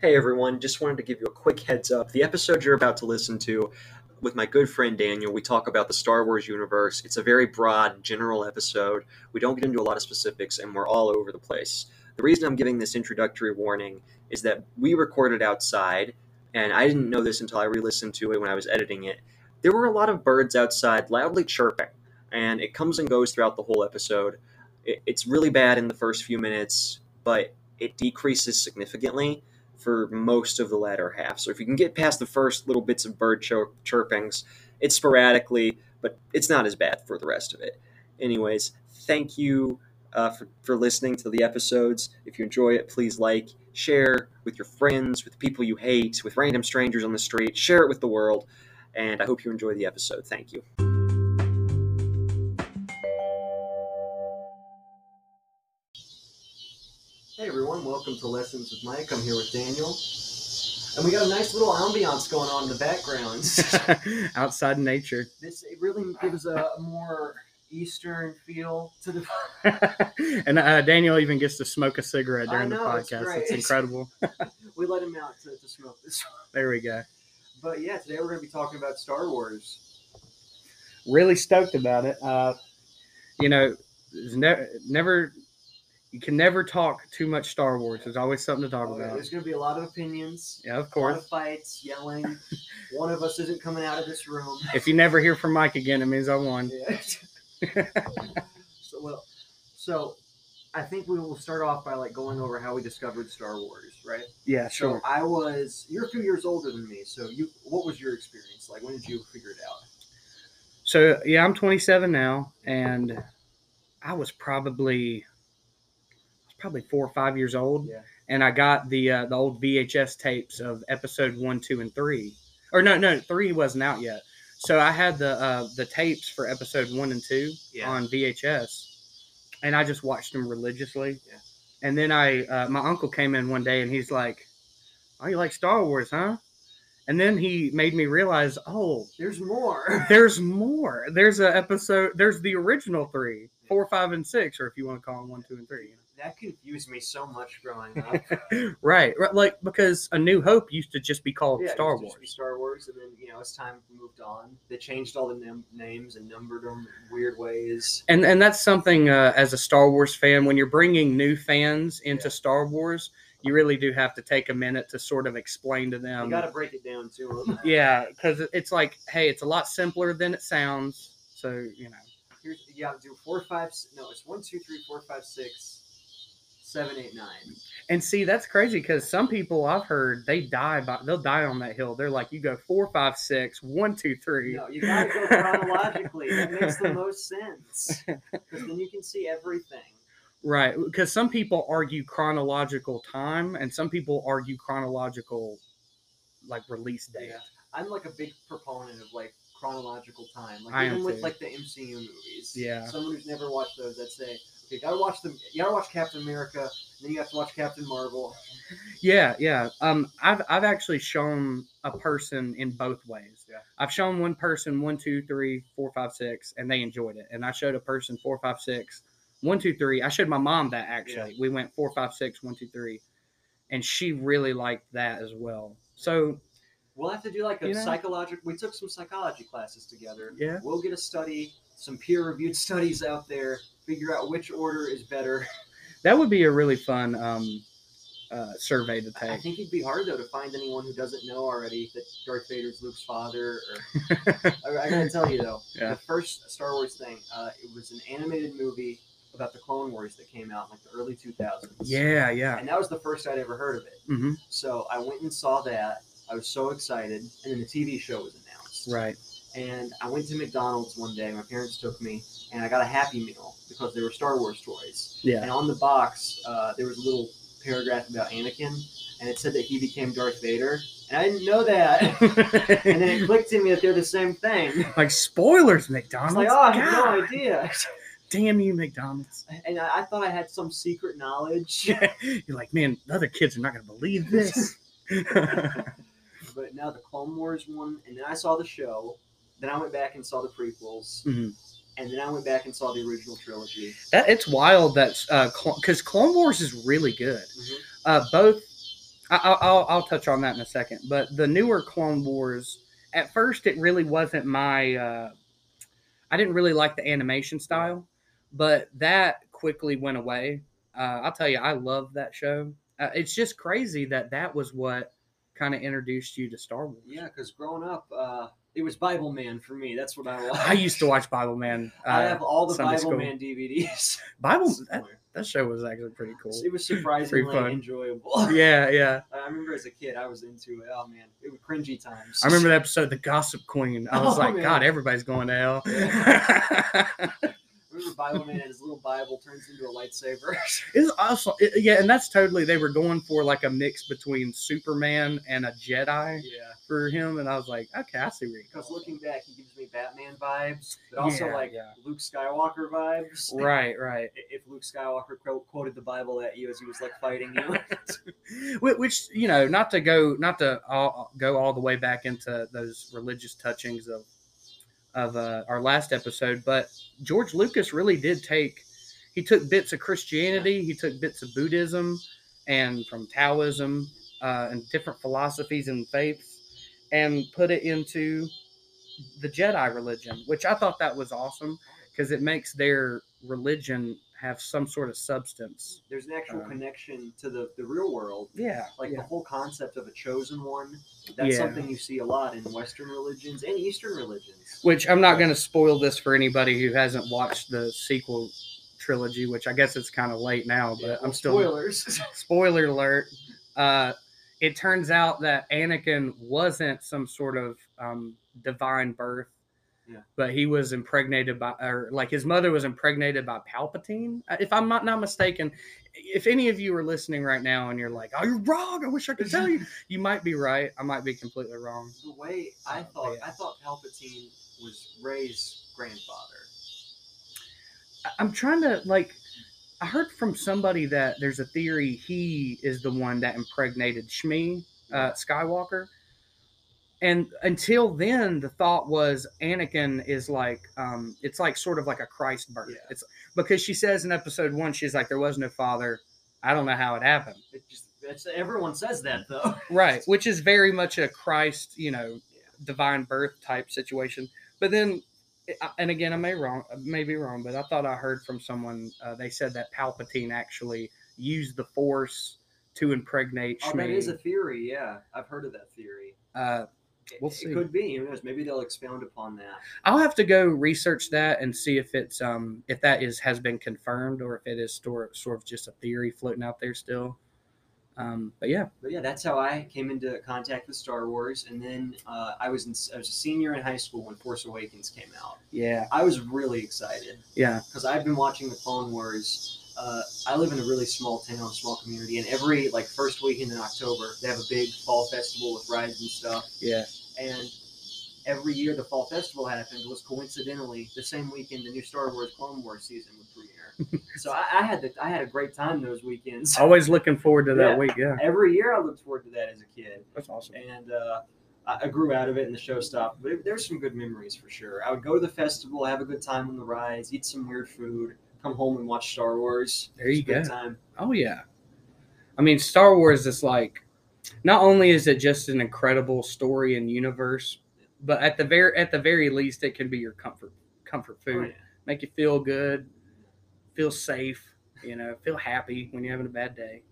Hey everyone, just wanted to give you a quick heads up. The episode you're about to listen to with my good friend Daniel, we talk about the Star Wars universe. It's a very broad, general episode. We don't get into a lot of specifics and we're all over the place. The reason I'm giving this introductory warning is that we recorded outside, and I didn't know this until I re-listened to it when I was editing it. There were a lot of birds outside loudly chirping, and it comes and goes throughout the whole episode. It's really bad in the first few minutes, but it decreases significantly for most of the latter half. So if you can get past the first little bits of bird chirpings, it's sporadically, but it's not as bad for the rest of it. Anyways, thank you for listening to the episodes. If you enjoy it, please like, share with your friends, with people you hate, with random strangers on the street. Share it with the world, and I hope you enjoy the episode. Thank you. Hey everyone, welcome to Lessons with Mike. I'm here with Daniel, and we got a nice little ambiance going on in the background. Outside nature. It really gives a more Eastern feel to the... And Daniel even gets to smoke a cigarette during the podcast. It's incredible. We let him out to smoke this one. There we go. But yeah, today we're going to be talking about Star Wars. Really stoked about it. You know, never... You can never talk too much Star Wars. There's always something to talk about. There's going to be a lot of opinions. Yeah, of course. A lot of fights, yelling. One of us isn't coming out of this room. If you never hear from Mike again, it means I won. Yeah. So I think we will start off by going over how we discovered Star Wars, right? Yeah, sure. So you're a few years older than me. So what was your experience like? When did you figure it out? So yeah, I'm 27 now, and I was probably 4 or 5 years old, yeah. And I got the old VHS tapes of episode 1, 2, and 3. Or no, 3 wasn't out yet. So I had the tapes for episode 1 and 2 on VHS, and I just watched them religiously. Yeah. And then my uncle came in one day, and he's like, "Oh, you like Star Wars, huh?" And then he made me realize, oh, there's more. There's more. There's an episode. There's the original 3, 4, 5, and 6, or if you want to call them 1, 2, and 3. That confused me so much growing up. Right, because A New Hope used to just be called Star Wars. It used to be Star Wars, and then, as time moved on, they changed all the names and numbered them in weird ways. And that's something, as a Star Wars fan, when you're bringing new fans into Star Wars, you really do have to take a minute to sort of explain to them. You got to break it down to them. Yeah, because it's like, hey, it's a lot simpler than it sounds, so, You got to do 1, 2, 3, 4, 5, 6... 7, 8, 9, and see, that's crazy because some people I've heard they'll die on that hill. They're like, you go 4, 5, 6, 1, 2, 3. No, you gotta go chronologically. That makes the most sense because then you can see everything. Right, because some people argue chronological time, and some people argue chronological release date. Yeah. I'm a big proponent of chronological time, even with the MCU movies. Yeah, someone who's never watched those, I'd say. You gotta watch Captain America, and then you have to watch Captain Marvel. Yeah. I've actually shown a person in both ways. Yeah. I've shown one person 1, 2, 3, 4, 5, 6, and they enjoyed it. And I showed a person 4, 5, 6, 1, 2, 3. I showed my mom that actually. Yeah. We went 4, 5, 6, 1, 2, 3, and she really liked that as well. So we'll have to do psychological. We took some psychology classes together. Yeah. We'll get a study, some peer-reviewed studies out there. Figure out which order is better. That would be a really fun survey to take. I think it'd be hard, though, to find anyone who doesn't know already that Darth Vader's Luke's father. Or... I gotta tell you, though, The first Star Wars thing, it was an animated movie about the Clone Wars that came out in the early 2000s. Yeah, yeah. And that was the first I'd ever heard of it. Mm-hmm. So I went and saw that. I was so excited. And then the TV show was announced. Right. And I went to McDonald's one day. My parents took me, and I got a Happy Meal because they were Star Wars toys. Yeah. And on the box, there was a little paragraph about Anakin, and it said that he became Darth Vader. And I didn't know that. And then it clicked to me that they're the same thing. Spoilers, McDonald's. I have no idea. Damn you, McDonald's. And I thought I had some secret knowledge. You're like, man, the other kids are not going to believe this. But now the Clone Wars one, and then I saw the show. Then I went back and saw the prequels, mm-hmm. And then I went back and saw the original trilogy. It's wild because Clone Wars is really good. Mm-hmm. Both I'll touch on that in a second. But the newer Clone Wars, at first it really wasn't my I didn't really like the animation style, but that quickly went away. I'll tell you, I love that show. It's just crazy that that was what kind of introduced you to Star Wars. Yeah, because growing up, it was Bible Man for me. That's what I watched. I used to watch Bible Man. I have all the Sunday Bible School. Man DVDs. That show was actually pretty cool. It was surprisingly enjoyable. Yeah, yeah. I remember as a kid, I was into it. Oh, man. It was cringy times. I remember the episode, The Gossip Queen. I was God, everybody's going to hell. Yeah. The Bible Man and his little Bible turns into a lightsaber. It's awesome. And that's totally, they were going for like a mix between Superman and a Jedi for him. And I was like, okay, I see where he goes. Because looking back, he gives me Batman vibes, but also Luke Skywalker vibes. Right, right. If Luke Skywalker quoted the Bible at you as he was like fighting you. Which, you know, not to go all the way back into those religious touchings of our last episode, but George Lucas really did took bits of Christianity, he took bits of Buddhism and from Taoism and different philosophies and faiths and put it into the Jedi religion, which I thought that was awesome because it makes their religion have some sort of substance. There's an actual connection to the real world. Yeah. The whole concept of a chosen one. That's something you see a lot in Western religions and Eastern religions. Which I'm not going to spoil this for anybody who hasn't watched the sequel trilogy, which I guess it's kind of late now, but spoilers. Spoiler alert. It turns out that Anakin wasn't some sort of divine birth. Yeah. But he was impregnated by, or like his mother was impregnated by Palpatine. If I'm not mistaken, if any of you are listening right now and you're like, oh, you're wrong, I wish I could tell you. You might be right. I might be completely wrong. The way I thought Palpatine was Rey's grandfather. I'm trying to I heard from somebody that there's a theory he is the one that impregnated Shmi, Skywalker. And until then, the thought was Anakin is it's like sort of like a Christ birth. Yeah. It's because she says in episode 1, she's like, there was no father. I don't know how it happened. Everyone says that though. Right. Which is very much a Christ, divine birth type situation. But then, and again, I may be wrong, but I thought I heard from someone, they said that Palpatine actually used the Force to impregnate Shmi. Oh, that is a theory. Yeah. I've heard of that theory. We'll see. It could be. Who knows? Maybe they'll expound upon that. I'll have to go research that and see if it's if that has been confirmed or if it is sort of just a theory floating out there still. But that's how I came into contact with Star Wars, and then I was a senior in high school when Force Awakens came out. Yeah, I was really excited. Yeah, because I've been watching the Clone Wars. I live in a really small town, small community, and every first weekend in October they have a big fall festival with rides and stuff. Yeah. And every year the fall festival happened was coincidentally the same weekend the new Star Wars Clone Wars season would premiere. So I had a great time those weekends. Always looking forward to that week. Yeah. Every year I looked forward to that as a kid. That's awesome. And I grew out of it and the show stopped, but there's some good memories for sure. I would go to the festival, have a good time on the rides, eat some weird food. Come home and watch Star Wars. There you go. Time. Oh, yeah. I mean, Star Wars is not only is it just an incredible story and universe, but at the very least, it can be your comfort food. Oh, yeah. Make you feel good, feel safe, feel happy when you're having a bad day.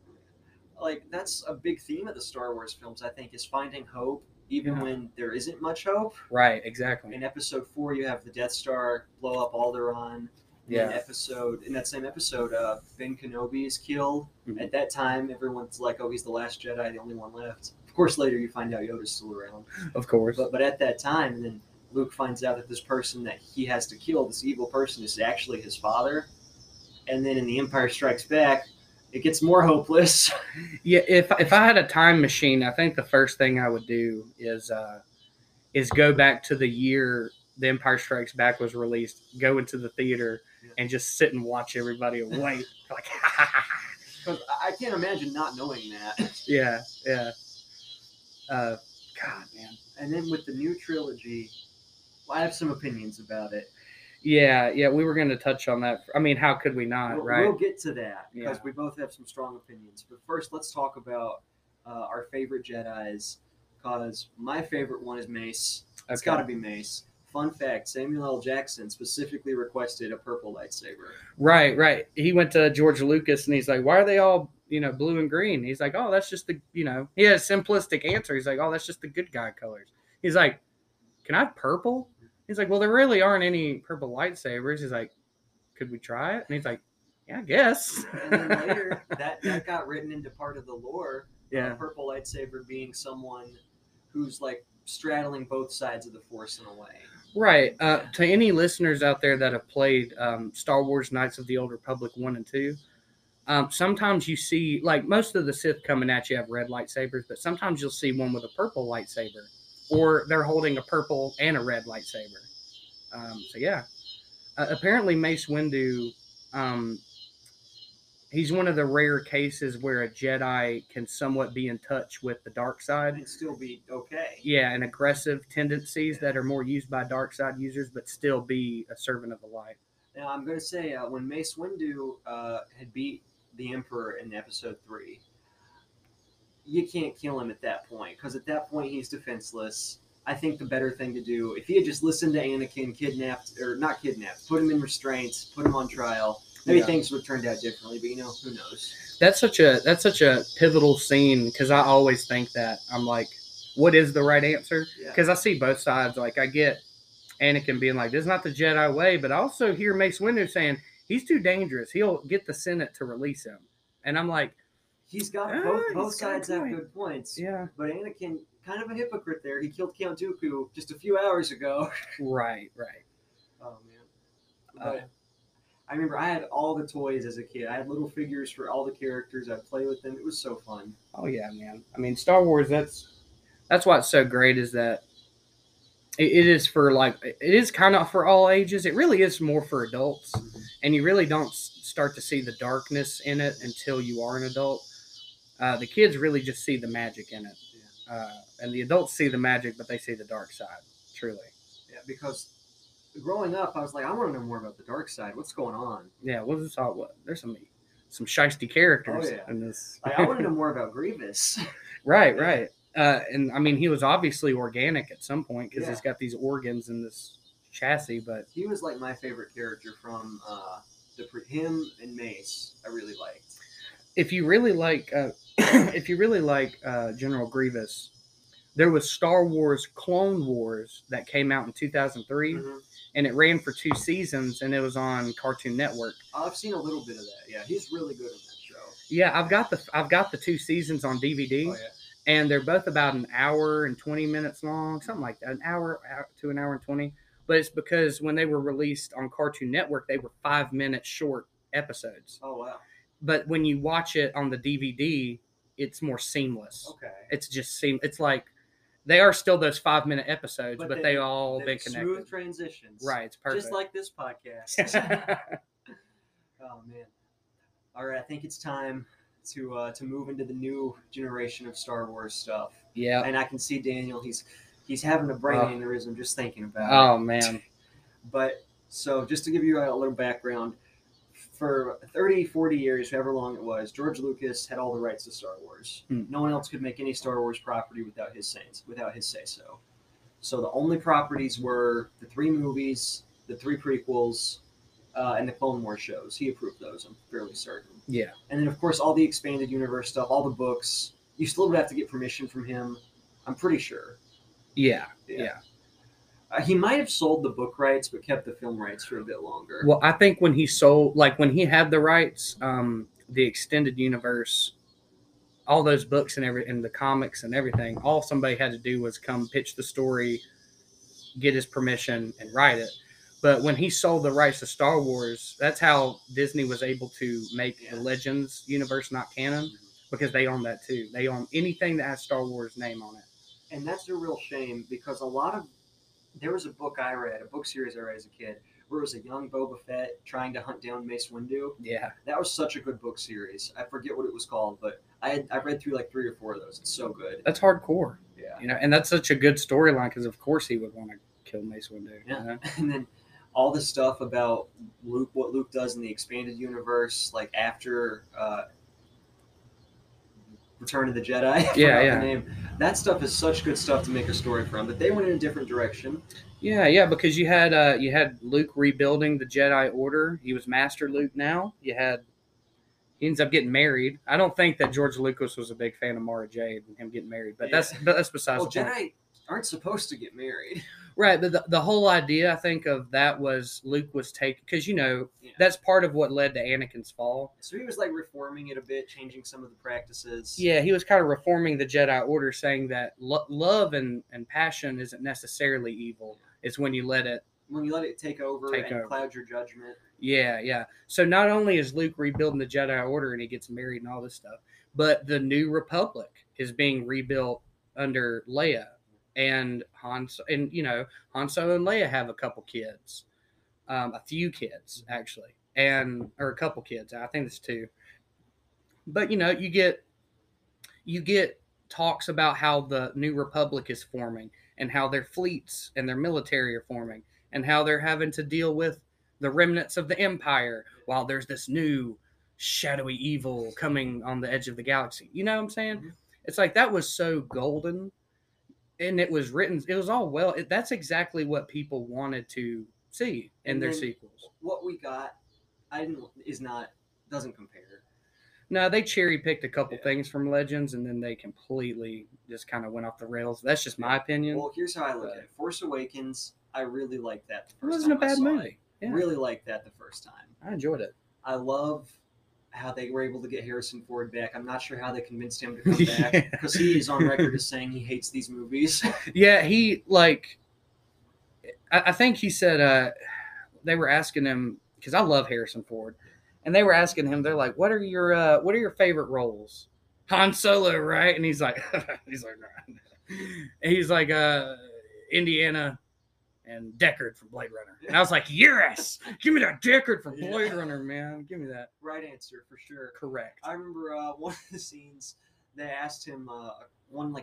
That's a big theme of the Star Wars films, I think, is finding hope. Even when there isn't much hope. Right, exactly. In episode 4, you have the Death Star blow up Alderaan. Yeah. In that same episode, Ben Kenobi is killed. Mm-hmm. At that time, everyone's like, "Oh, he's the last Jedi, the only one left." Of course, later you find out Yoda's still around. Of course. But at that time, and then Luke finds out that this person that he has to kill, this evil person, is actually his father. And then in The Empire Strikes Back, it gets more hopeless. Yeah. If I had a time machine, I think the first thing I would do is go back to the year The Empire Strikes Back was released, go into the theater and just sit and watch everybody away. Because I can't imagine not knowing that. Yeah, yeah. God, man. And then with the new trilogy, I have some opinions about it. Yeah, we were going to touch on that. I mean, how could we not, right? We'll get to that because we both have some strong opinions. But first, let's talk about our favorite Jedis, because my favorite one is Mace. It's got to be Mace. Fun fact, Samuel L. Jackson specifically requested a purple lightsaber. Right, right. He went to George Lucas, and he's like, why are they all, you know, blue and green? He's like, oh, that's just the, you know, he has a simplistic answer. He's like, oh, that's just the good guy colors. He's like, can I have purple? He's like, well, there really aren't any purple lightsabers. He's like, could we try it? And he's like, yeah, I guess. And then later, that got written into part of the lore. Yeah. Purple lightsaber being someone who's like straddling both sides of the Force in a way. Right. To any listeners out there that have played Star Wars Knights of the Old Republic 1 and 2, sometimes you see, like most of the Sith coming at you have red lightsabers, but sometimes you'll see one with a purple lightsaber, or they're holding a purple and a red lightsaber. So, yeah. Apparently, Mace Windu, he's one of the rare cases where a Jedi can somewhat be in touch with the dark side. And still be okay. Yeah, and aggressive tendencies that are more used by dark side users, but still be a servant of the light. Now, I'm going to say, when Mace Windu had beat the Emperor in Episode 3, you can't kill him at that point, because at that point he's defenseless. I think the better thing to do, if he had just listened to Anakin, put him in restraints, put him on trial, maybe things would have turned out differently, but you know, who knows? That's such a pivotal scene, because I always think that. I'm like, what is the right answer? Because I see both sides. Like, I get Anakin being like, this is not the Jedi way, but I also hear Mace Windu saying, he's too dangerous. He'll get the Senate to release him. And I'm like, he's got both sides have good points. Yeah. But Anakin, kind of a hypocrite there. He killed Count Dooku just a few hours ago. Right. Oh, man. But I remember I had all the toys as a kid. I had little figures for all the characters. I'd play with them. It was so fun. Oh, yeah, man. I mean, Star Wars, that's why it's so great, is that it is kind of for all ages. It really is more for adults. Mm-hmm. And you really don't start to see the darkness in it until you are an adult. The kids really just see the magic in it. Yeah. And the adults see the magic, but they see the dark side, truly. Yeah, because growing up, I was like, I want to know more about the dark side. What's going on? Yeah, what is this all? What? There's some shiesty characters in this. Like, I want to know more about Grievous. Right. And, I mean, he was obviously organic at some point because he's got these organs in this chassis. But he was, like, my favorite character from him and Mace. I really liked. If you really like General Grievous, there was Star Wars Clone Wars that came out in 2003, mm-hmm. and it ran for 2 seasons, and it was on Cartoon Network. I've seen a little bit of that. Yeah, he's really good in that show. Yeah, I've got the 2 seasons on DVD, and they're both about an hour and 20 minutes long, something like that, an hour to an hour and 20. But it's because when they were released on Cartoon Network, they were 5-minute short episodes. Oh, wow. But when you watch it on the DVD, it's more seamless. Okay. It's just it's like they are still those 5-minute episodes, but they've all been connected. Smooth transitions. Right. It's perfect. Just like this podcast. Oh, man. All right. I think it's time to move into the new generation of Star Wars stuff. Yeah. And I can see Daniel. He's having a brain aneurysm just thinking about it. Oh, man. But so just to give you a little background. For 30, 40 years, however long it was, George Lucas had all the rights to Star Wars. Mm. No one else could make any Star Wars property without his say-so. So the only properties were the 3 movies, the 3 prequels, and the Clone Wars shows. He approved those, I'm fairly certain. Yeah. And then, of course, all the expanded universe stuff, all the books. You still would have to get permission from him, I'm pretty sure. Yeah. He might have sold the book rights, but kept the film rights for a bit longer. Well, I think when he sold, like when he had the rights, the extended universe, all those books and the comics and everything, all somebody had to do was come pitch the story, get his permission, and write it. But when he sold the rights to Star Wars, that's how Disney was able to make the Legends universe not canon, because they own that too. They own anything that has Star Wars name on it. And that's a real shame, because there was a book series I read as a kid, where it was a young Boba Fett trying to hunt down Mace Windu. Yeah. That was such a good book series. I forget what it was called, but I read through like 3 or 4 of those. It's so good. That's hardcore. Yeah. You know, and that's such a good storyline, because of course he would want to kill Mace Windu. Yeah. You know? And then all the stuff about Luke, what Luke does in the expanded universe, like after Return of the Jedi. Yeah. The name. That stuff is such good stuff to make a story from, but they went in a different direction. Yeah, because you had Luke rebuilding the Jedi Order. He was Master Luke now. He ends up getting married. I don't think that George Lucas was a big fan of Mara Jade and him getting married, but that's besides the point. Jedi aren't supposed to get married. Right, but the whole idea, I think, of that was Luke was taking, because, that's part of what led to Anakin's fall. So he was, reforming it a bit, changing some of the practices. Yeah, he was kind of reforming the Jedi Order, saying that love and passion isn't necessarily evil. Yeah. It's when you let it... take over and cloud your judgment. Yeah. So not only is Luke rebuilding the Jedi Order and he gets married and all this stuff, but the New Republic is being rebuilt under Leia. And Han Solo and Leia have a couple kids. I think it's two. But you get talks about how the New Republic is forming and how their fleets and their military are forming and how they're having to deal with the remnants of the Empire while there's this new shadowy evil coming on the edge of the galaxy. You know what I'm saying? Mm-hmm. It's like that was so golden. And it was written, it was all well, that's exactly what people wanted to see in their sequels. What we got doesn't compare. No, they cherry-picked a couple things from Legends, and then they completely just kind of went off the rails. That's just my opinion. Well, here's how I look at it. Force Awakens, I really liked that the first time. It wasn't a bad movie. Yeah. Really liked that the first time. I enjoyed it. I love how they were able to get Harrison Ford back. I'm not sure how they convinced him to come back because he is on record as saying he hates these movies. Yeah, I think he said they were asking him, because I love Harrison Ford, and they were asking him, they're like, what are your favorite roles? Han Solo, right? And he's like, no. And he's like, Indiana and Deckard from Blade Runner. And I was like, yes! Give me that Deckard from Blade Runner, man. Give me that. Right answer, for sure. Correct. I remember one of the scenes, they asked him,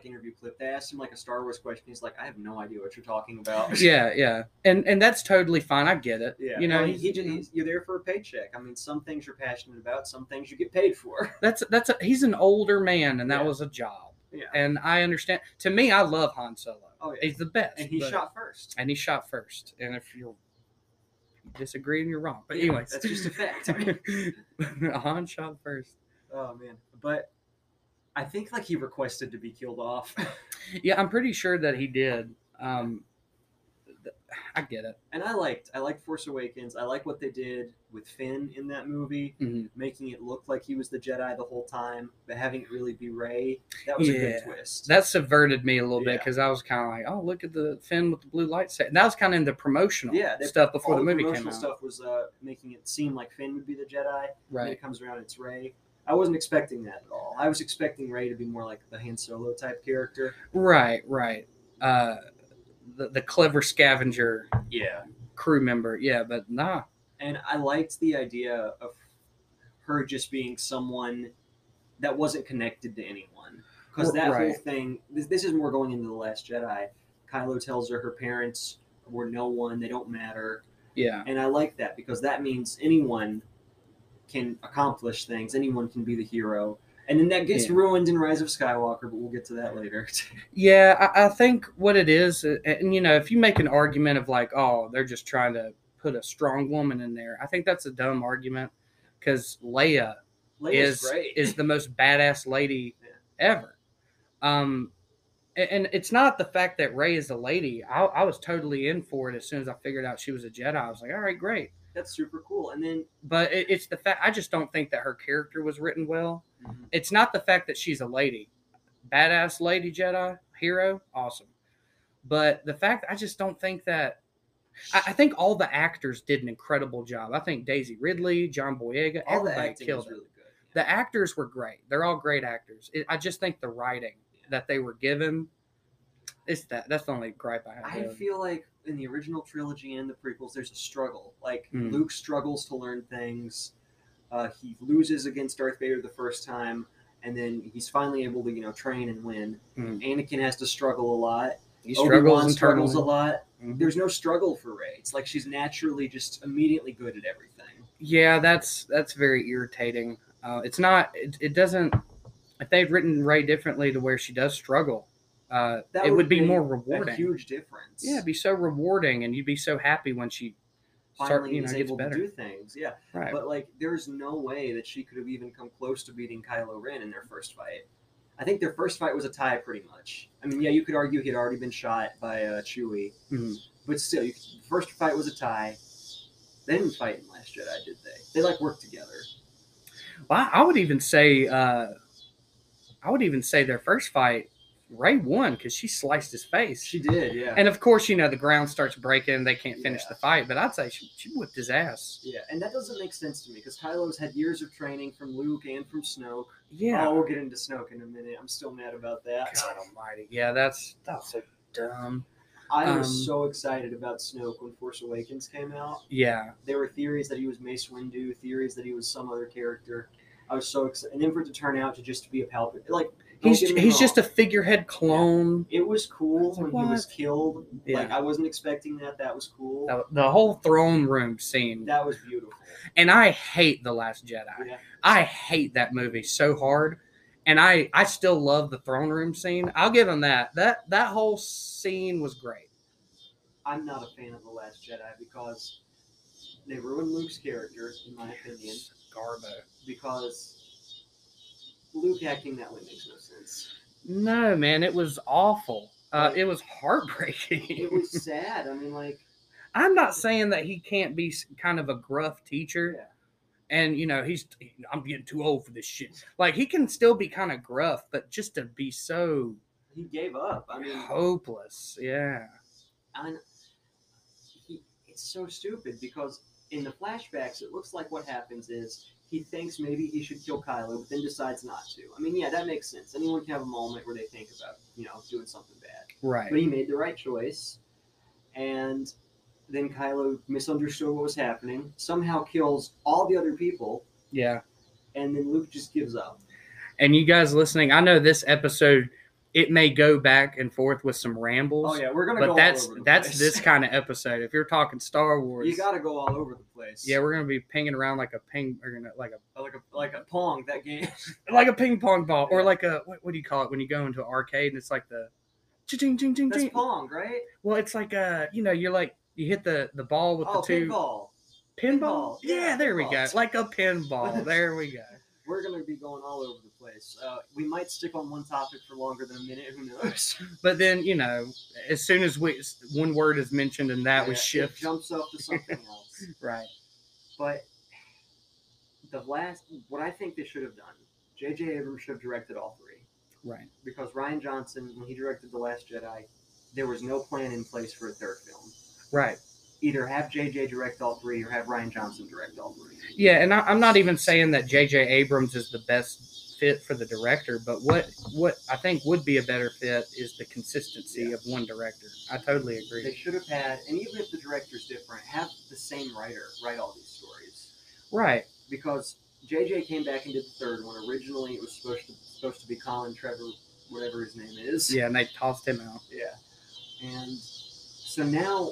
interview clip, they asked him, a Star Wars question. He's like, I have no idea what you're talking about. Yeah. And that's totally fine. I get it. Yeah. You're there for a paycheck. I mean, some things you're passionate about, some things you get paid for. He's an older man, and that was a job. Yeah. And I understand. To me, I love Han Solo. Oh, yeah. He's the best. And he shot first. And if you disagree, then you're wrong. But anyways. That's just a fact. Han shot first. Oh, man. But I think, he requested to be killed off. Yeah, I'm pretty sure that he did. I get it. And I liked Force Awakens. I like what they did with Finn in that movie, mm-hmm. making it look like he was the Jedi the whole time, but having it really be Rey. That was a good twist. That subverted me a little bit because I was kind of like, oh, look at the Finn with the blue lightsaber. And that was kind of in the promotional stuff before the movie came out. The promotional stuff was making it seem like Finn would be the Jedi. Right. When it comes around, it's Rey. I wasn't expecting that at all. I was expecting Rey to be more like the Han Solo type character. Right. The clever scavenger crew member. Yeah, but nah. And I liked the idea of her just being someone that wasn't connected to anyone. Because whole thing, this is more going into The Last Jedi. Kylo tells her parents were no one. They don't matter. Yeah. And I like that because that means anyone can accomplish things. Anyone can be the hero. And then that gets ruined in Rise of Skywalker, but we'll get to that later. Yeah, I think what it is, and if you make an argument of they're just trying to put a strong woman in there, I think that's a dumb argument because Leia is the most badass lady ever. And it's not the fact that Rey is a lady. I was totally in for it as soon as I figured out she was a Jedi. I was like, all right, great. That's super cool. And then, but it's the fact I just don't think that her character was written well. Mm-hmm. It's not the fact that she's a lady, badass lady Jedi hero, awesome. But the fact I just don't think that. I think all the actors did an incredible job. I think Daisy Ridley, John Boyega, everybody killed it. Really good. Yeah. The actors were great. They're all great actors. I just think the writing that they were given. That's the only gripe I have. I feel like in the original trilogy and the prequels, there's a struggle. Luke struggles to learn things. He loses against Darth Vader the first time, and then he's finally able to, train and win. Mm. Anakin has to struggle a lot. Obi-Wan struggles a lot. Mm-hmm. There's no struggle for Rey. It's like she's naturally just immediately good at everything. Yeah, that's very irritating. It's not. It doesn't. if they had written Rey differently to where she does struggle, it would be more rewarding. A huge difference. Yeah, it'd be so rewarding, and you'd be so happy when she finally is able to do things. Yeah, right. But like, there's no way that she could have even come close to beating Kylo Ren in their first fight. I think their first fight was a tie, pretty much. I mean, yeah, you could argue he had already been shot by Chewie, mm-hmm. but still, the first fight was a tie. They didn't fight in Last Jedi, did they? They like worked together. Well, I would even say their first fight, Rey won because she sliced his face. She did, yeah. And of course, you know, the ground starts breaking; they can't finish the fight. But I'd say she whipped his ass. Yeah, and that doesn't make sense to me because Kylo's had years of training from Luke and from Snoke. Yeah. Oh, we'll get into Snoke in a minute. I'm still mad about that. God Almighty! Yeah, that's so dumb. I was so excited about Snoke when Force Awakens came out. Yeah. There were theories that he was Mace Windu, theories that he was some other character. I was so excited. And then for it to turn out to just be a Palpatine. Like, he's just a figurehead clone. Yeah. It was cool when he was killed. Yeah. Like, I wasn't expecting that. That was cool. The whole throne room scene. That was beautiful. And I hate The Last Jedi. Yeah. I hate that movie so hard. And I still love the throne room scene. I'll give him that. That whole scene was great. I'm not a fan of The Last Jedi because they ruined Luke's character, in my opinion. Garbo. Because Luke acting that way makes no sense. No, man. It was awful. It was heartbreaking. It was sad. I mean, like... I'm not saying that he can't be kind of a gruff teacher. Yeah. And, you know, I'm getting too old for this shit. Like, he can still be kind of gruff, but just to be so... He gave up. I mean... Hopeless, yeah. And it's so stupid, because in the flashbacks, it looks like what happens is he thinks maybe he should kill Kylo, but then decides not to. I mean, yeah, that makes sense. Anyone can have a moment where they think about, you know, doing something bad. Right. But he made the right choice, and... Then Kylo misunderstood what was happening, somehow kills all the other people. Yeah. And then Luke just gives up. And you guys listening, I know this episode, it may go back and forth with some rambles. Oh, yeah, we're going to go all over the place. But that's this kind of episode. If you're talking Star Wars. You got to go all over the place. Yeah, we're going to be pinging around like a ping, or like a pong, that game. Like a ping pong ball, or like a, what do you call it, when you go into an arcade and it's like the, ching, ching, ching, that's pong, right? Well, it's like, you know, you're like, you hit the ball with the two... Oh, pinball. Pinball? Yeah, there we go. Like a pinball. There we go. We're going to be going all over the place. We might stick on one topic for longer than a minute. Who knows? But then, you know, as soon as one word is mentioned and that we shift. It jumps up to something else. Right. But what I think they should have done, J.J. Abrams should have directed all three. Right. Because Rian Johnson, when he directed The Last Jedi, there was no plan in place for a third film. Right. Either have J.J. direct all three or have Rian Johnson direct all three. Yeah, and I'm not even saying that J.J. Abrams is the best fit for the director, but what I think would be a better fit is the consistency of one director. I totally agree. They should have had, and even if the director's different, have the same writer write all these stories. Right. Because J.J. came back and did the third one. Originally, it was supposed to be Colin Trevor, whatever his name is. Yeah, and they tossed him out. Yeah. And so now...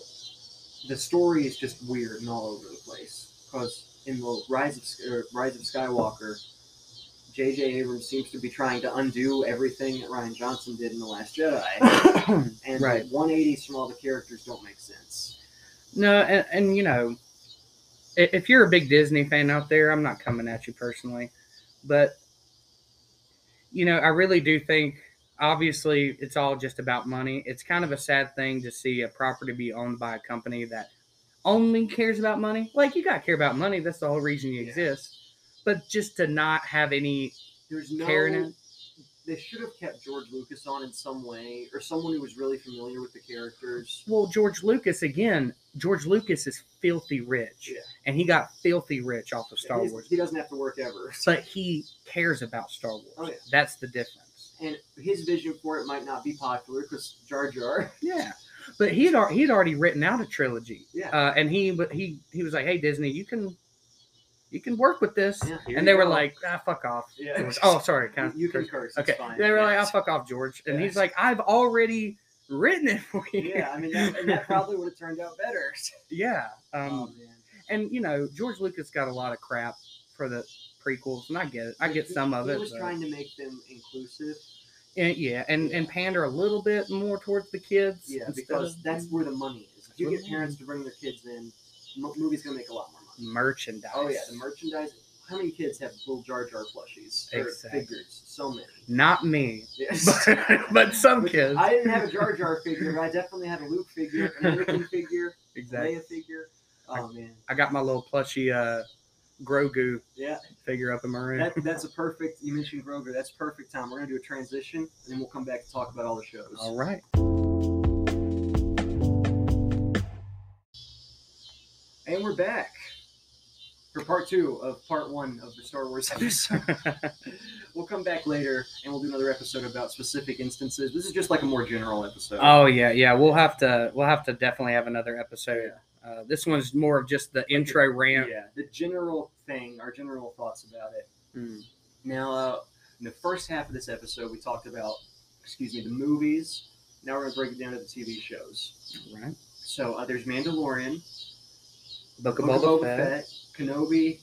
The story is just weird and all over the place. Because in the Rise of Skywalker, J.J. Abrams seems to be trying to undo everything that Rian Johnson did in The Last Jedi. And right. The 180s from all the characters don't make sense. No, and you know, if you're a big Disney fan out there, I'm not coming at you personally. But, you know, I really do think... Obviously, it's all just about money. It's kind of a sad thing to see a property be owned by a company that only cares about money. Like, you got to care about money. That's the whole reason you exist. But just to not have any care in it. They should have kept George Lucas on in some way, or someone who was really familiar with the characters. Well, George Lucas is filthy rich. Yeah. And he got filthy rich off of Star Wars. He doesn't have to work ever. But he cares about Star Wars. Oh, yeah. That's the difference. And his vision for it might not be popular because Jar Jar. Yeah, but he had already written out a trilogy. Yeah, and he was like, "Hey Disney, you can work with this." Yeah, and they were like, "Ah, fuck off." Yeah. Was, sorry, you can curse. Okay, it's fine. They were like, "Ah, fuck off, George," and he's like, "I've already written it for you." Yeah, I mean, that probably would have turned out better. Yeah, oh, man. And you know, George Lucas got a lot of crap for the prequels, and I get it. I get some of it. He was trying to make them inclusive. And, and pander a little bit more towards the kids. Yeah, because that's where the money is. If you get parents to bring their kids in, movies going to make a lot more money. Merchandise. Oh, yeah, the merchandise. How many kids have little Jar Jar plushies or figures? So many. Not me. Yes. But some kids. I didn't have a Jar Jar figure, but I definitely had a Luke figure, an Anakin figure, exactly. Leia figure. Oh, man. I got my little plushie Grogu figure up in my room. That's a perfect, you mentioned Grogu, that's perfect time. We're going to do a transition, and then we'll come back to talk about all the shows. All right. And we're back for part two of part one of the Star Wars episode. We'll come back later, and we'll do another episode about specific instances. This is just like a more general episode. Oh, yeah, yeah. We'll have to definitely have another episode. Yeah. This one's more of just the intro rant. Yeah, the general thing, our general thoughts about it. Mm. Now, in the first half of this episode, we talked about, the movies. Now we're going to break it down to the TV shows. All right. So there's Mandalorian, Book of Boba Fett, Kenobi,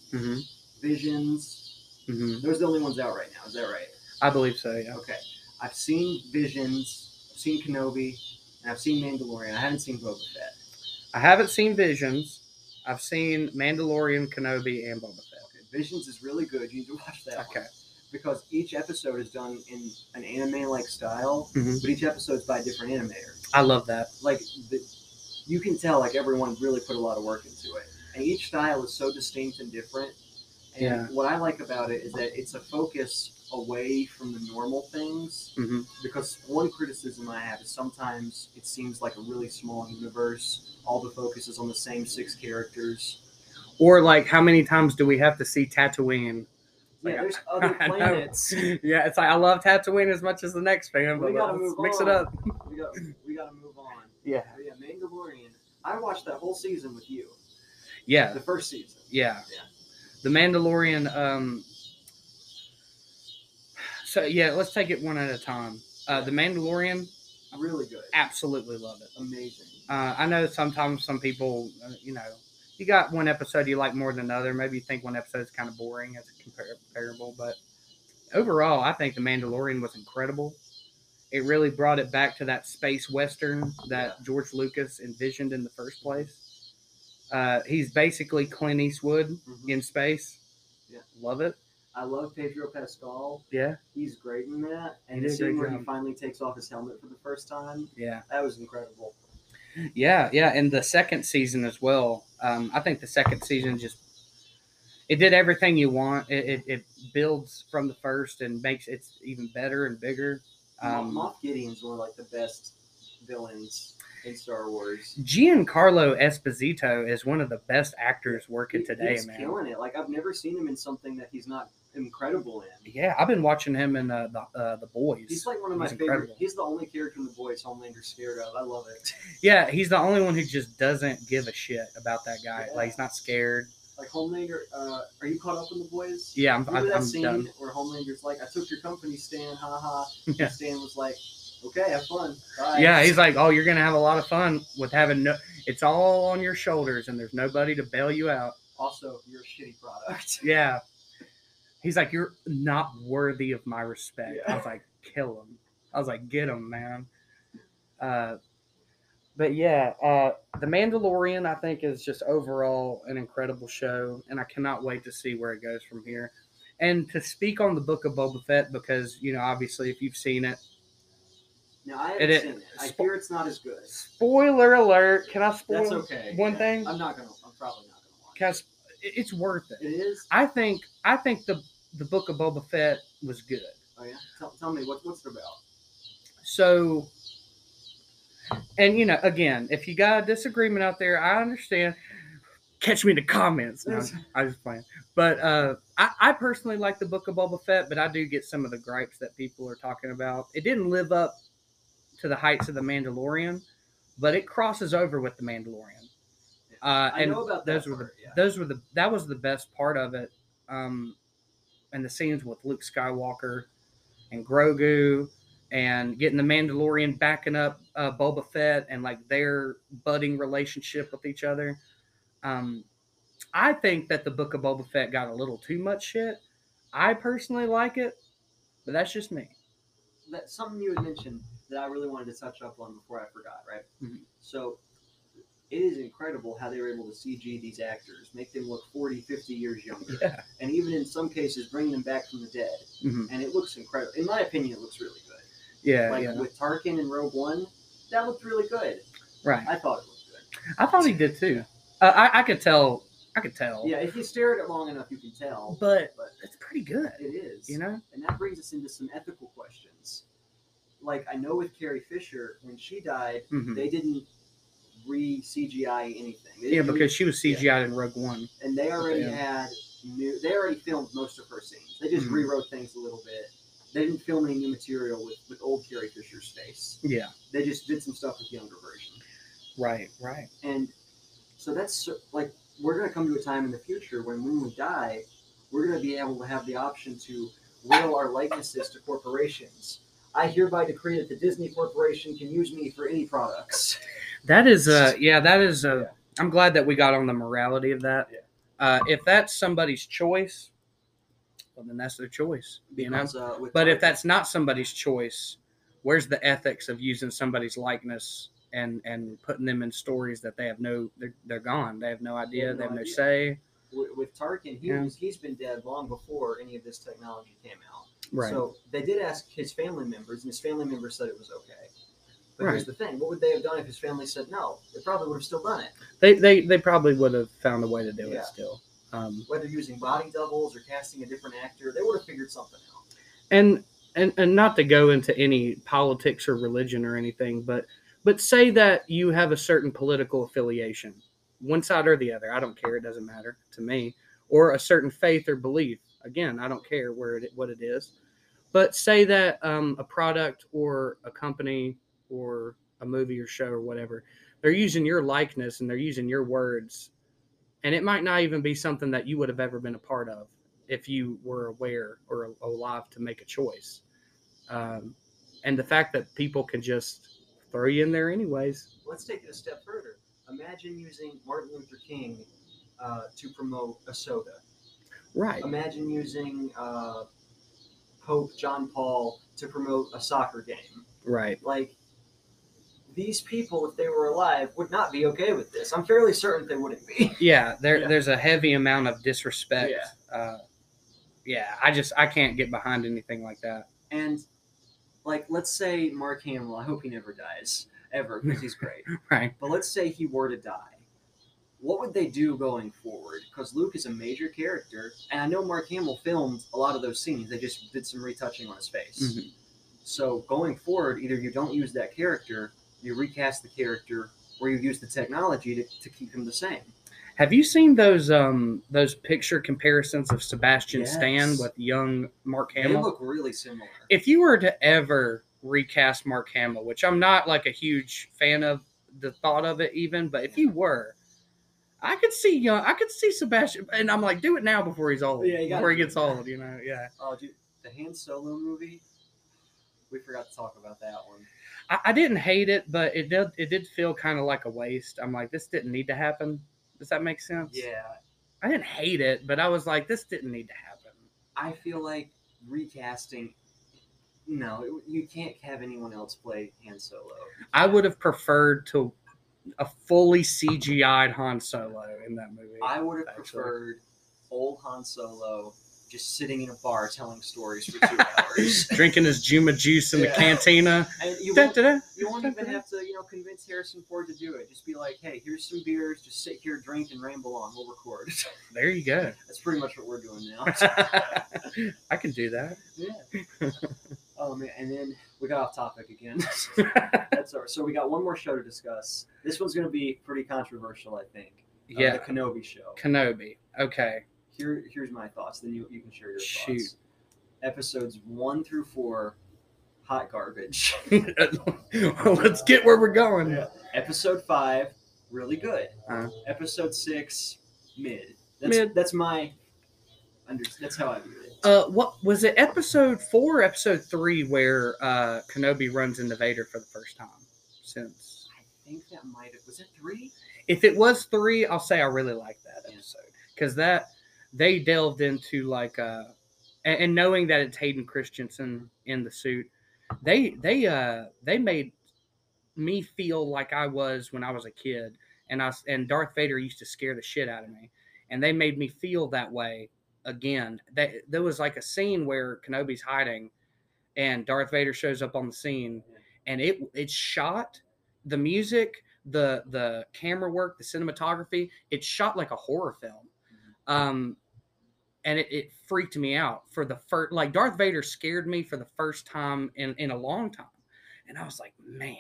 Visions. Mm-hmm. Those are the only ones out right now. Is that right? I believe so, yeah. Okay. I've seen Visions, I've seen Kenobi, and I've seen Mandalorian. I haven't seen Boba Fett. I haven't seen Visions. I've seen Mandalorian, Kenobi, and Boba Fett. Okay, Visions is really good. You need to watch that one. Because each episode is done in an anime-like style, but each episode's by a different animator. I love that. Like, you can tell, like, everyone really put a lot of work into it. And each style is so distinct and different. And what I like about it is that it's a focus away from the normal things, because one criticism I have is sometimes it seems like a really small universe. All the focus is on the same six characters. Or like, how many times do we have to see Tatooine? Like, yeah, there's other planets. Yeah, it's like I love Tatooine as much as the next fan, but let's mix it up. We gotta move on. Yeah. But yeah, Mandalorian. I watched that whole season with you. Yeah. The first season. Yeah. Yeah. The Mandalorian. So, yeah, let's take it one at a time. The Mandalorian. Really good. Absolutely love it. Amazing. I know sometimes some people, you got one episode you like more than another. Maybe you think one episode's kind of boring as a comparable. But overall, I think The Mandalorian was incredible. It really brought it back to that space western that George Lucas envisioned in the first place. He's basically Clint Eastwood in space. Yeah. Love it. I love Pedro Pascal. Yeah. He's great in that. And the scene where he finally takes off his helmet for the first time. Yeah. That was incredible. Yeah, yeah. And the second season as well. I think the second season it did everything you want. It builds from the first and makes it even better and bigger. Moff Gideon's one of like the best villains in Star Wars. Giancarlo Esposito is one of the best actors working today, he's man. He's killing it. Like, I've never seen him in something that he's not incredible in. Yeah, I've been watching him in The Boys. He's like one of my favorite. He's the only character in The Boys Homelander's scared of. I love it. Yeah, he's the only one who just doesn't give a shit about that guy. Yeah. Like, he's not scared. Like, Homelander, are you caught up in The Boys? Yeah, I'm scene done. Where Homelander's like, I took your company, Stan, haha. Yeah. And Stan was like, okay, have fun. Bye. Yeah, he's like, oh, you're going to have a lot of fun with having it's all on your shoulders and there's nobody to bail you out. Also, you're a shitty product. Yeah. He's like, you're not worthy of my respect. Yeah. I was like, kill him. I was like, get him, man. But yeah, The Mandalorian, I think, is just overall an incredible show, and I cannot wait to see where it goes from here. And to speak on the Book of Boba Fett, because, obviously, if you've seen it, no, I haven't seen it. I hear it's not as good. Spoiler alert. Can I spoil one thing? I'm probably not going to watch it. Because it's worth it. It is? I think the Book of Boba Fett was good. Oh, yeah? Tell me, what's it about? So, and, again, if you got a disagreement out there, I understand. Catch me in the comments. No, I was playing. But I personally like the Book of Boba Fett, but I do get some of the gripes that people are talking about. It didn't live up to the heights of The Mandalorian, but it crosses over with The Mandalorian. I know about that. That was the best part of it. And the scenes with Luke Skywalker and Grogu and getting the Mandalorian backing up Boba Fett and like their budding relationship with each other. I think that the Book of Boba Fett got a little too much shit. I personally like it, but that's just me. That's something you had mentioned that I really wanted to touch up on before I forgot, right? Mm-hmm. So it is incredible how they were able to CG these actors, make them look 40, 50 years younger, yeah. and even in some cases bring them back from the dead. Mm-hmm. And it looks incredible. In my opinion, it looks really good. Yeah, like with Tarkin in Rogue One, that looked really good. Right. I thought it looked good. I thought he did too. I could tell. I could tell. Yeah, if you stare at it long enough, you can tell. But it's pretty good. It is. You know? And that brings us into some ethical questions. Like, I know with Carrie Fisher, when she died, mm-hmm. they didn't re-CGI anything. Yeah, because she was CGI'd in Rogue One. And they already they already filmed most of her scenes. They just mm-hmm. rewrote things a little bit. They didn't film any new material with old Carrie Fisher's face. Yeah. They just did some stuff with the younger version. Right, right. And so that's, like, we're going to come to a time in the future when we die, we're going to be able to have the option to will our likenesses to corporations. I hereby decree that the Disney Corporation can use me for any products. I'm glad that we got on the morality of that. Yeah. If that's somebody's choice, well, then that's their choice. But if that's not somebody's choice, where's the ethics of using somebody's likeness and putting them in stories that they have they're gone. They have no idea. They have no say. With Tarkin, he's been dead long before any of this technology came out. Right. So they did ask his family members, and his family members said it was okay. But here's the thing. What would they have done if his family said no? They probably would have still done it. They probably would have found a way to do it still. Whether using body doubles or casting a different actor, they would have figured something out. And not to go into any politics or religion or anything, but say that you have a certain political affiliation, one side or the other. I don't care. It doesn't matter to me. Or a certain faith or belief. Again, I don't care what it is. But say that a product or a company or a movie or show or whatever, they're using your likeness and they're using your words. And it might not even be something that you would have ever been a part of if you were aware or alive to make a choice. And the fact that people can just throw you in there anyways. Let's take it a step further. Imagine using Martin Luther King to promote a soda. Right. Imagine using Pope John Paul to promote a soccer game. Right. Like, these people, if they were alive, would not be okay with this. I'm fairly certain they wouldn't be. Yeah, there's a heavy amount of disrespect. Yeah. I can't get behind anything like that. And, like, let's say Mark Hamill, I hope he never dies, ever, because he's great. Right. But let's say he were to die. What would they do going forward? Because Luke is a major character, and I know Mark Hamill filmed a lot of those scenes. They just did some retouching on his face. Mm-hmm. So going forward, either you don't use that character, you recast the character, or you use the technology to keep him the same. Have you seen those picture comparisons of Sebastian Stan with young Mark Hamill? They look really similar. If you were to ever recast Mark Hamill, which I'm not like a huge fan of the thought of it even, but if you were, I could see Sebastian, and I'm like, do it now before he's old. Yeah, before he gets old, you know. Yeah. Oh, dude, the Han Solo movie. We forgot to talk about that one. I didn't hate it, but it did feel kind of like a waste. I'm like, this didn't need to happen. Does that make sense? Yeah. I didn't hate it, but I was like, this didn't need to happen. I feel like recasting, you can't have anyone else play Han Solo. I would have preferred to a fully CGI'd Han Solo in that movie. I would have preferred old Han Solo just sitting in a bar telling stories for 2 hours. Drinking his Juma juice in the cantina. And you won't even have to, convince Harrison Ford to do it. Just be like, hey, here's some beers. Just sit here, drink, and ramble on. We'll record. There you go. That's pretty much what we're doing now. I can do that. Yeah. Oh, man. And then we got off topic again. That's all right. So we got one more show to discuss. This one's going to be pretty controversial, I think. Yeah. The Kenobi show. Kenobi. Okay. Here's my thoughts. Then you can share your thoughts. Episodes 1 through 4, hot garbage. Let's get where we're going. Yeah. Episode 5, really good. Episode 6, mid. That's my. That's how I view it. What was it? Episode 4, or episode 3, where Kenobi runs into Vader for the first time since. I think that might have. Was it 3? If it was 3, I'll say I really liked that episode because that. They delved into like and knowing that it's Hayden Christensen in the suit, they made me feel like I was when I was a kid, and Darth Vader used to scare the shit out of me, and they made me feel that way again. There was like a scene where Kenobi's hiding, and Darth Vader shows up on the scene, and it's shot, the music, the camera work, the cinematography, it's shot like a horror film. And it freaked me out for the first, like Darth Vader scared me for the first time in a long time. And I was like, man,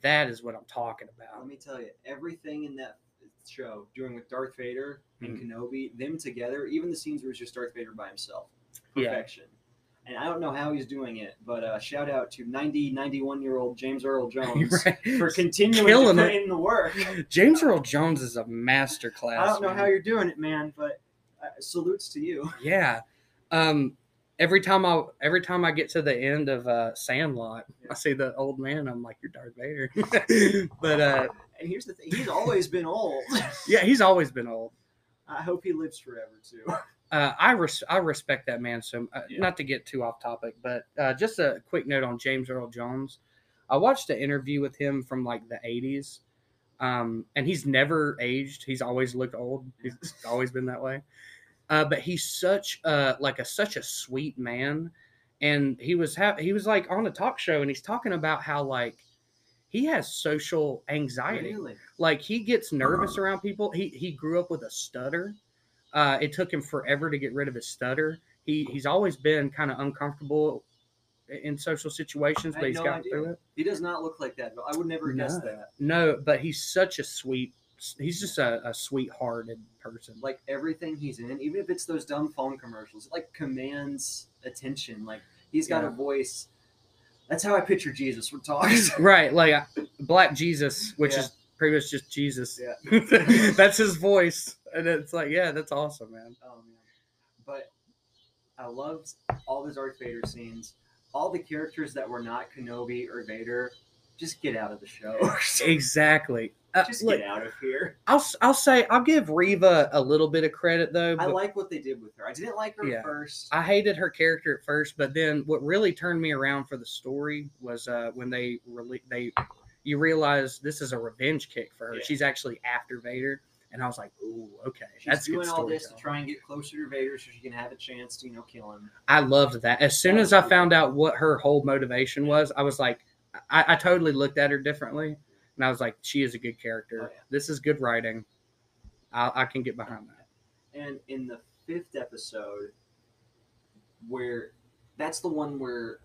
that is what I'm talking about. Let me tell you, everything in that show doing with Darth Vader and Kenobi, them together, even the scenes where it's just Darth Vader by himself, perfection. Yeah. And I don't know how he's doing it, but shout out to 91-year-old James Earl Jones for continuing to put in the work. James Earl Jones is a masterclass. I don't know how you're doing it, man, but salutes to you. Yeah. Every time I get to the end of Sandlot, I see the old man. I'm like, you're Darth Vader. But and here's the thing: he's always been old. Yeah, he's always been old. I hope he lives forever too. I respect that man. So not to get too off topic, but just a quick note on James Earl Jones. I watched an interview with him from like the 80s, and he's never aged. He's always looked old. He's always been that way. But he's such a sweet man. And he was like on a talk show, and he's talking about how like he has social anxiety. Really? Like he gets nervous around people. He grew up with a stutter. It took him forever to get rid of his stutter. He's always been kind of uncomfortable in social situations, but he's gotten through it. He does not look like that, but I would never guess that. No, but he's just a sweet-hearted person. Like everything he's in, even if it's those dumb phone commercials, it like commands attention. Like he's got a voice. That's how I picture Jesus when talking. Right, like Black Jesus, which is pretty much just Jesus. Yeah. That's his voice. And it's like, yeah, that's awesome, man. Oh, man. But I loved all the Darth Vader scenes. All the characters that were not Kenobi or Vader, just get out of the show. Exactly. Just get out of here. I'll give Reva a little bit of credit, though. I like what they did with her. I didn't like her at first. I hated her character at first, but then what really turned me around for the story was when you realize this is a revenge kick for her. Yeah. She's actually after Vader. And I was like, ooh, okay. She's doing all this to try and get closer to Vader so she can have a chance to, kill him. I loved that. As soon as I found out what her whole motivation was, I was like, I totally looked at her differently. And I was like, she is a good character. Oh, yeah. This is good writing. I can get behind that. And in the 5th episode, that's the one where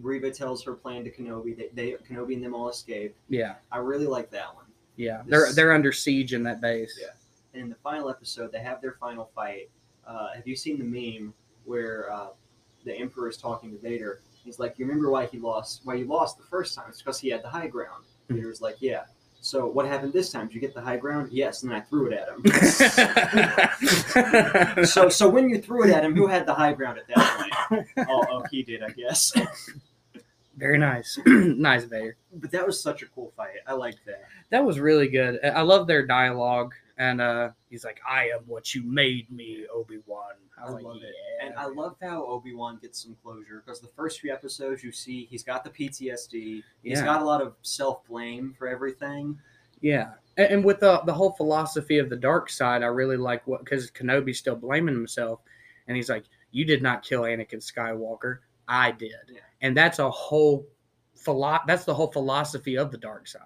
Reva tells her plan to Kenobi, that Kenobi and them all escape. Yeah. I really like that one. Yeah, they're under siege in that base. Yeah, and in the final episode, they have their final fight. Have you seen the meme where the Emperor is talking to Vader? He's like, "You remember why you lost the first time? It's because he had the high ground." Vader was like, "Yeah." So what happened this time? Did you get the high ground? Yes, and then I threw it at him. So when you threw it at him, who had the high ground at that point? oh, he did, I guess. Very nice. Nice, Vader. But that was such a cool fight. I liked that. That was really good. I love their dialogue. And he's like, I am what you made me, Obi-Wan. I love it. And I love how Obi-Wan gets some closure. Because the first few episodes, you see he's got the PTSD. He's got a lot of self-blame for everything. Yeah. And with the whole philosophy of the dark side, I really like what... Because Kenobi's still blaming himself. And he's like, you did not kill Anakin Skywalker. I did. Yeah. And that's the whole philosophy of the dark side.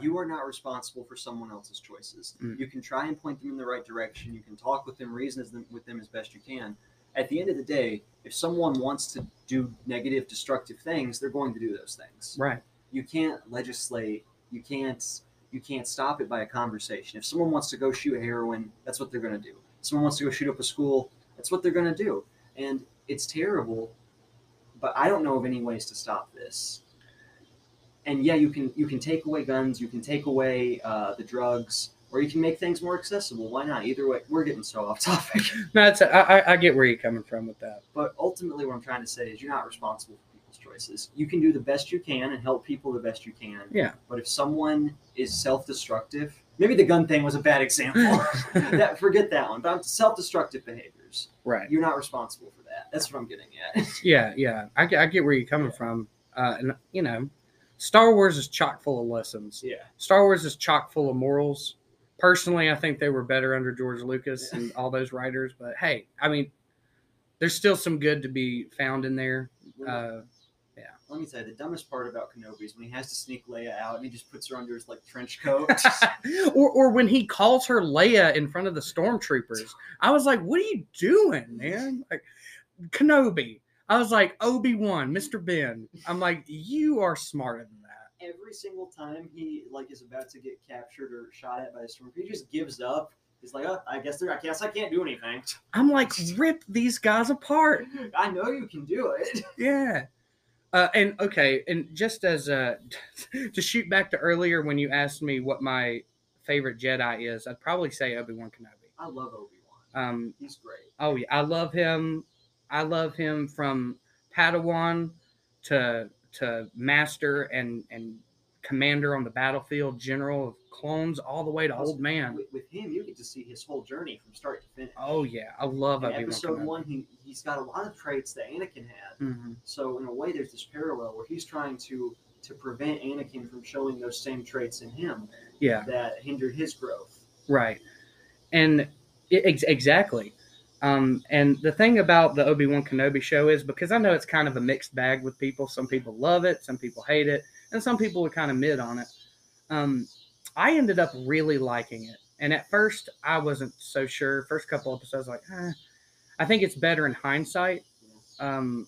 You are not responsible for someone else's choices. Mm. You can try and point them in the right direction. You can talk with them, reason with them as best you can. At the end of the day, if someone wants to do negative, destructive things, they're going to do those things. Right. You can't legislate. You can't stop it by a conversation. If someone wants to go shoot heroin, that's what they're going to do. If someone wants to go shoot up a school, that's what they're going to do. And it's terrible, but I don't know of any ways to stop this. And yeah, you can take away guns, you can take away the drugs, or you can make things more accessible. Why not? Either way, we're getting so off topic. No, I get where you're coming from with that. But ultimately, what I'm trying to say is you're not responsible for people's choices. You can do the best you can and help people the best you can. Yeah. But if someone is self-destructive, maybe the gun thing was a bad example. Forget that one. But self-destructive behaviors. Right. You're not responsible for that. That's what I'm getting at. Yeah. I get where you're coming from. And you know, Star Wars is chock full of lessons. Yeah. Star Wars is chock full of morals. Personally, I think they were better under George Lucas and all those writers. But, hey, I mean, there's still some good to be found in there. Yeah. Let me tell you, the dumbest part about Kenobi is when he has to sneak Leia out and he just puts her under his, like, trench coat. or when he calls her Leia in front of the stormtroopers. I was like, what are you doing, man? Like, Kenobi. I was like, Obi-Wan, Mr. Ben. I'm like, you are smarter than that. Every single time he like is about to get captured or shot at by a stormtrooper, he just gives up. He's like, oh, I guess I can't do anything. I'm like, rip these guys apart. I know you can do it. Yeah. And okay, and just as to shoot back to earlier when you asked me what my favorite Jedi is, I'd probably say Obi-Wan Kenobi. I love Obi-Wan. He's great. Oh yeah, I love him. I love him from Padawan to master and commander on the battlefield, general of clones, all the way to old man. With him, you get to see his whole journey from start to finish. Oh, yeah. I love Obi-Wan Kenobi. Episode 1, he's got a lot of traits that Anakin had. Mm-hmm. So, in a way, there's this parallel where he's trying to prevent Anakin from showing those same traits in him that hindered his growth. Right. And exactly. And the thing about the Obi-Wan Kenobi show is, because I know it's kind of a mixed bag with people. Some people love it, some people hate it, and some people are kind of mid on it. I ended up really liking it. And at first, I wasn't so sure. First couple episodes, like, I think it's better in hindsight. And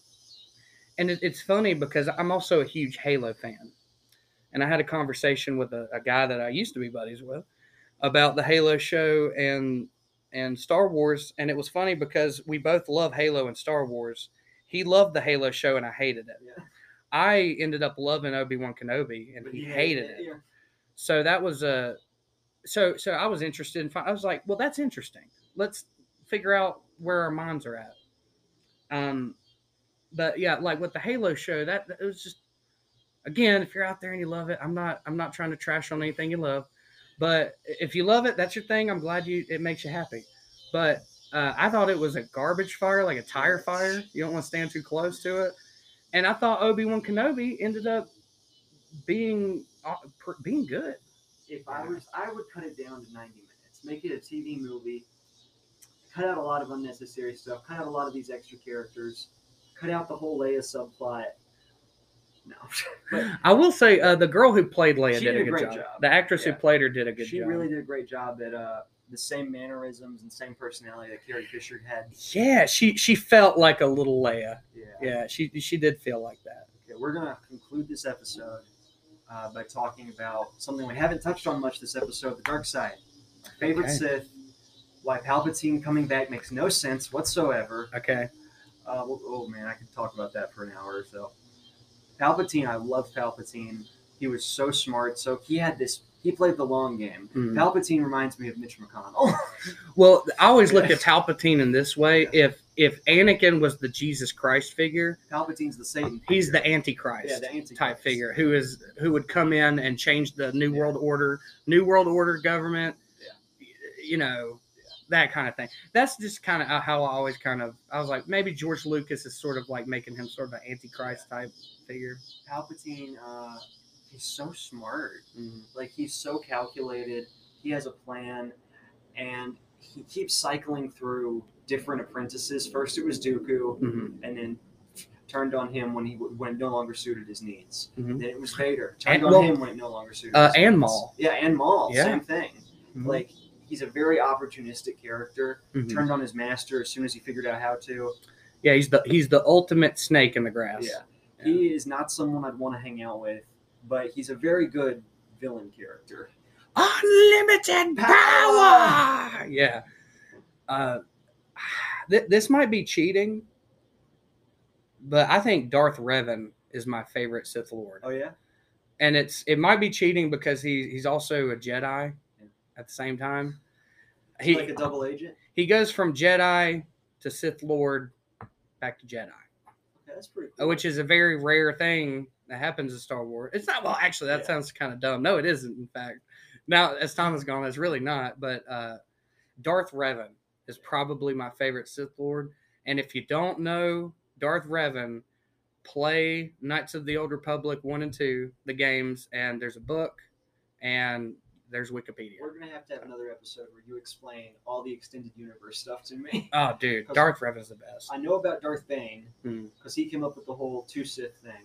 it's funny because I'm also a huge Halo fan. And I had a conversation with a guy that I used to be buddies with about the Halo show and Star Wars, and it was funny because we both love Halo and Star Wars. He loved the Halo show, and I hated it. Yeah. I ended up loving Obi-Wan Kenobi, and he hated it. Yeah. So that was so I was interested in. I was like, well, that's interesting. Let's figure out where our minds are at. But yeah, like with the Halo show, that it was just again, if you're out there and you love it, I'm not trying to trash on anything you love. But if you love it, that's your thing. I'm glad it makes you happy. But I thought it was a garbage fire, like a tire fire. You don't want to stand too close to it. And I thought Obi-Wan Kenobi ended up being good. If I would cut it down to 90 minutes, make it a TV movie, cut out a lot of unnecessary stuff, cut out a lot of these extra characters, cut out the whole Leia subplot. No, but I will say the girl who played Leia did a great job. The actress who played her did a good job. She really did a great job at the same mannerisms and same personality that Carrie Fisher had. Yeah, she felt like a little Leia. Yeah, she did feel like that. Okay, we're gonna conclude this episode by talking about something we haven't touched on much this episode: the dark side. My favorite Sith. Why Palpatine coming back makes no sense whatsoever. Okay. Oh man, I could talk about that for an hour or so. Palpatine, I love Palpatine. He was so smart. So he played the long game. Mm-hmm. Palpatine reminds me of Mitch McConnell. Well, I always look at Palpatine in this way. Yeah. If Anakin was the Jesus Christ figure, Palpatine's the Satan. He's the Antichrist, type figure who would come in and change the New World Order government. Yeah. You know, that kind of thing. That's just kind of how I always I was like, maybe George Lucas is sort of like making him sort of an Antichrist type figure. Palpatine, he's so smart. Mm-hmm. Like, he's so calculated. He has a plan, and he keeps cycling through different apprentices. First, it was Dooku, mm-hmm. and then turned on him when it no longer suited his needs. Mm-hmm. Then it was Vader. Turned on him when it no longer suited his needs. And Maul. Yeah, and Maul. Yeah. Same thing. Mm-hmm. Like, he's a very opportunistic character. Mm-hmm. Turned on his master as soon as he figured out how to. Yeah, he's the ultimate snake in the grass. Yeah. He is not someone I'd want to hang out with, but he's a very good villain character. Unlimited power! Yeah. This might be cheating, but I think Darth Revan is my favorite Sith Lord. Oh, yeah? And it might be cheating because he's also a Jedi at the same time. He's like a double agent? He goes from Jedi to Sith Lord back to Jedi. That's pretty cool. Which is a very rare thing that happens in Star Wars. It's not, well, actually, that sounds kind of dumb. No, it isn't, in fact. Now, as time has gone, it's really not. But Darth Revan is probably my favorite Sith Lord. And if you don't know Darth Revan, play Knights of the Old Republic 1 and 2, the games, and there's a book, and there's Wikipedia. We're going to have another episode where you explain all the extended universe stuff to me. Oh, dude, Darth Revan's the best. I know about Darth Bane, because he came up with the whole two Sith thing.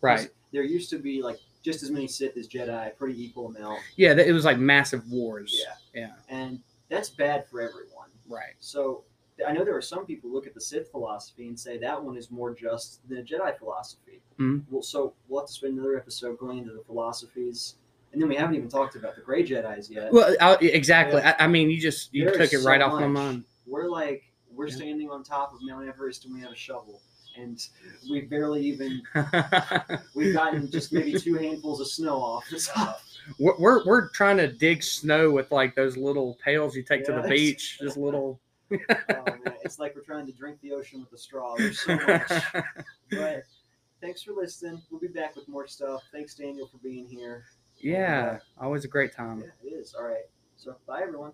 Right. There used to be, like, just as many Sith as Jedi, pretty equal amount. Yeah, it was like massive wars. Yeah. And that's bad for everyone. Right. So I know there are some people who look at the Sith philosophy and say that one is more just than a Jedi philosophy. Mm-hmm. Well, so we'll have to spend another episode going into the philosophies. And then we haven't even talked about the Grey Jedis yet. Well, exactly. Yeah. I mean, you took it right off my mind. We're standing on top of Mount Everest and we have a shovel. And we've we've gotten just maybe two handfuls of snow off the top. We're trying to dig snow with like those little pails you take to the beach. Just little. Oh, man. It's like we're trying to drink the ocean with a straw. There's so much. But thanks for listening. We'll be back with more stuff. Thanks, Daniel, for being here. Yeah, always a great time. Yeah, it is. All right. So bye, everyone.